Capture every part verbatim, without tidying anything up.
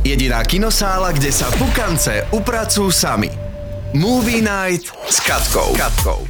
Jediná kinosála, kde sa pukance upracujú sami. Movie Night s Katkou. Katkou.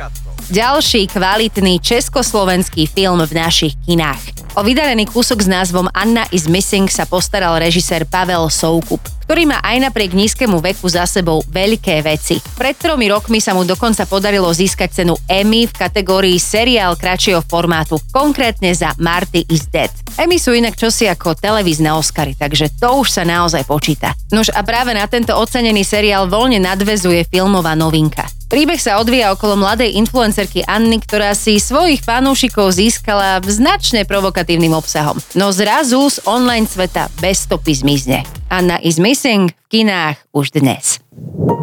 Ďalší kvalitný československý film v našich kinách. O vydarený kúsok s názvom Anna is Missing sa postaral režisér Pavel Soukup, ktorý má aj napriek nízkemu veku za sebou veľké veci. Pred tromi rokmi sa mu dokonca podarilo získať cenu Emmy v kategórii seriál kratšieho formátu, konkrétne za Marty is Dead. Emmy sú inak čosi ako televízne Oscary, takže to už sa naozaj počíta. Nož a práve na tento ocenený seriál voľne nadväzuje filmová novinka. Príbeh sa odvíja okolo mladej influencerky Anny, ktorá si svojich fanúšikov získala značne provokatívnym obsahom. No zrazu z online sveta bez stopy zmizne. Anna is Missing v kinách už dnes.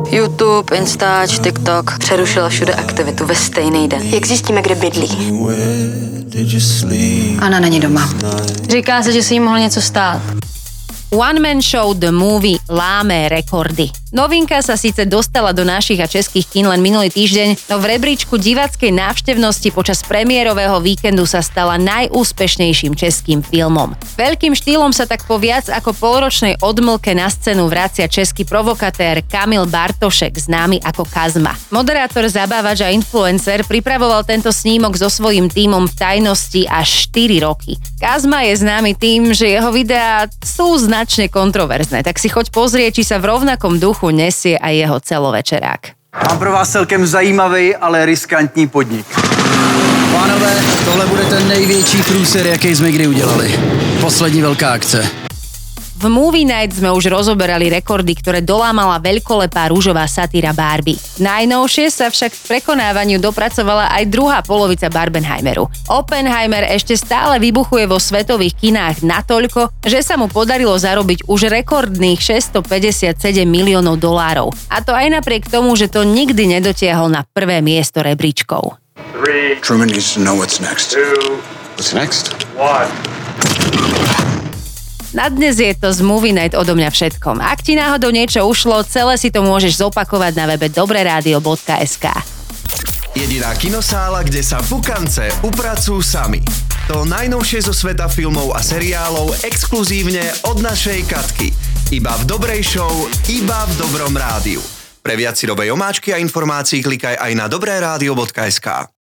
YouTube, Instač, TikTok přerušila všude aktivitu ve stejný den. Jak zjistíme, kde bydlí? Anna není doma. Říká se, že se jí mohlo něco stát. One Man Show The Movie láme rekordy. Novinka sa síce dostala do našich a českých kín len minulý týždeň, no v rebríčku diváckej návštevnosti počas premiérového víkendu sa stala najúspešnejším českým filmom. Veľkým štýlom sa tak po viac ako polročnej odmlke na scénu vracia český provokatér Kamil Bartošek, známy ako Kazma. Moderátor, zabávač a influencer pripravoval tento snímok so svojím tímom v tajnosti až štyri roky. Kazma je známy tým, že jeho videá sú známy značne kontroverzné, tak si choď pozrieť, či sa v rovnakom duchu nesie aj jeho celovečerák. Mám pro vás celkem zajímavý, ale riskantní podnik. Pánové, tohle bude ten největší průser, jaký jsme kdy udělali. Poslední velká akce. V Movie Night sme už rozoberali rekordy, ktoré dolámala veľkolepá rúžová satíra Barbie. Najnovšie sa však k prekonávaniu dopracovala aj druhá polovica Barbenheimeru. Oppenheimer ešte stále vybuchuje vo svetových kinách natoľko, že sa mu podarilo zarobiť už rekordných šesťstopäťdesiatsedem miliónov dolárov. A to aj napriek tomu, že to nikdy nedotiahol na prvé miesto rebríčkov. Three, Truman needs to know what's next. Two, what's next? One. Na dnes je to z Movie Night odo mňa všetkom. Ak ti náhodou niečo ušlo, celé si to môžeš zopakovať na webe dobre rádio bodka es ká. Jediná kinosála, kde sa pukance upracujú sami. To najnovšie zo sveta filmov a seriálov exkluzívne od našej Katky. Iba v dobrej show, iba v dobrom rádiu. Pre viac si dobej omáčky a informácií klikaj aj na dobré rádio bodka es ká.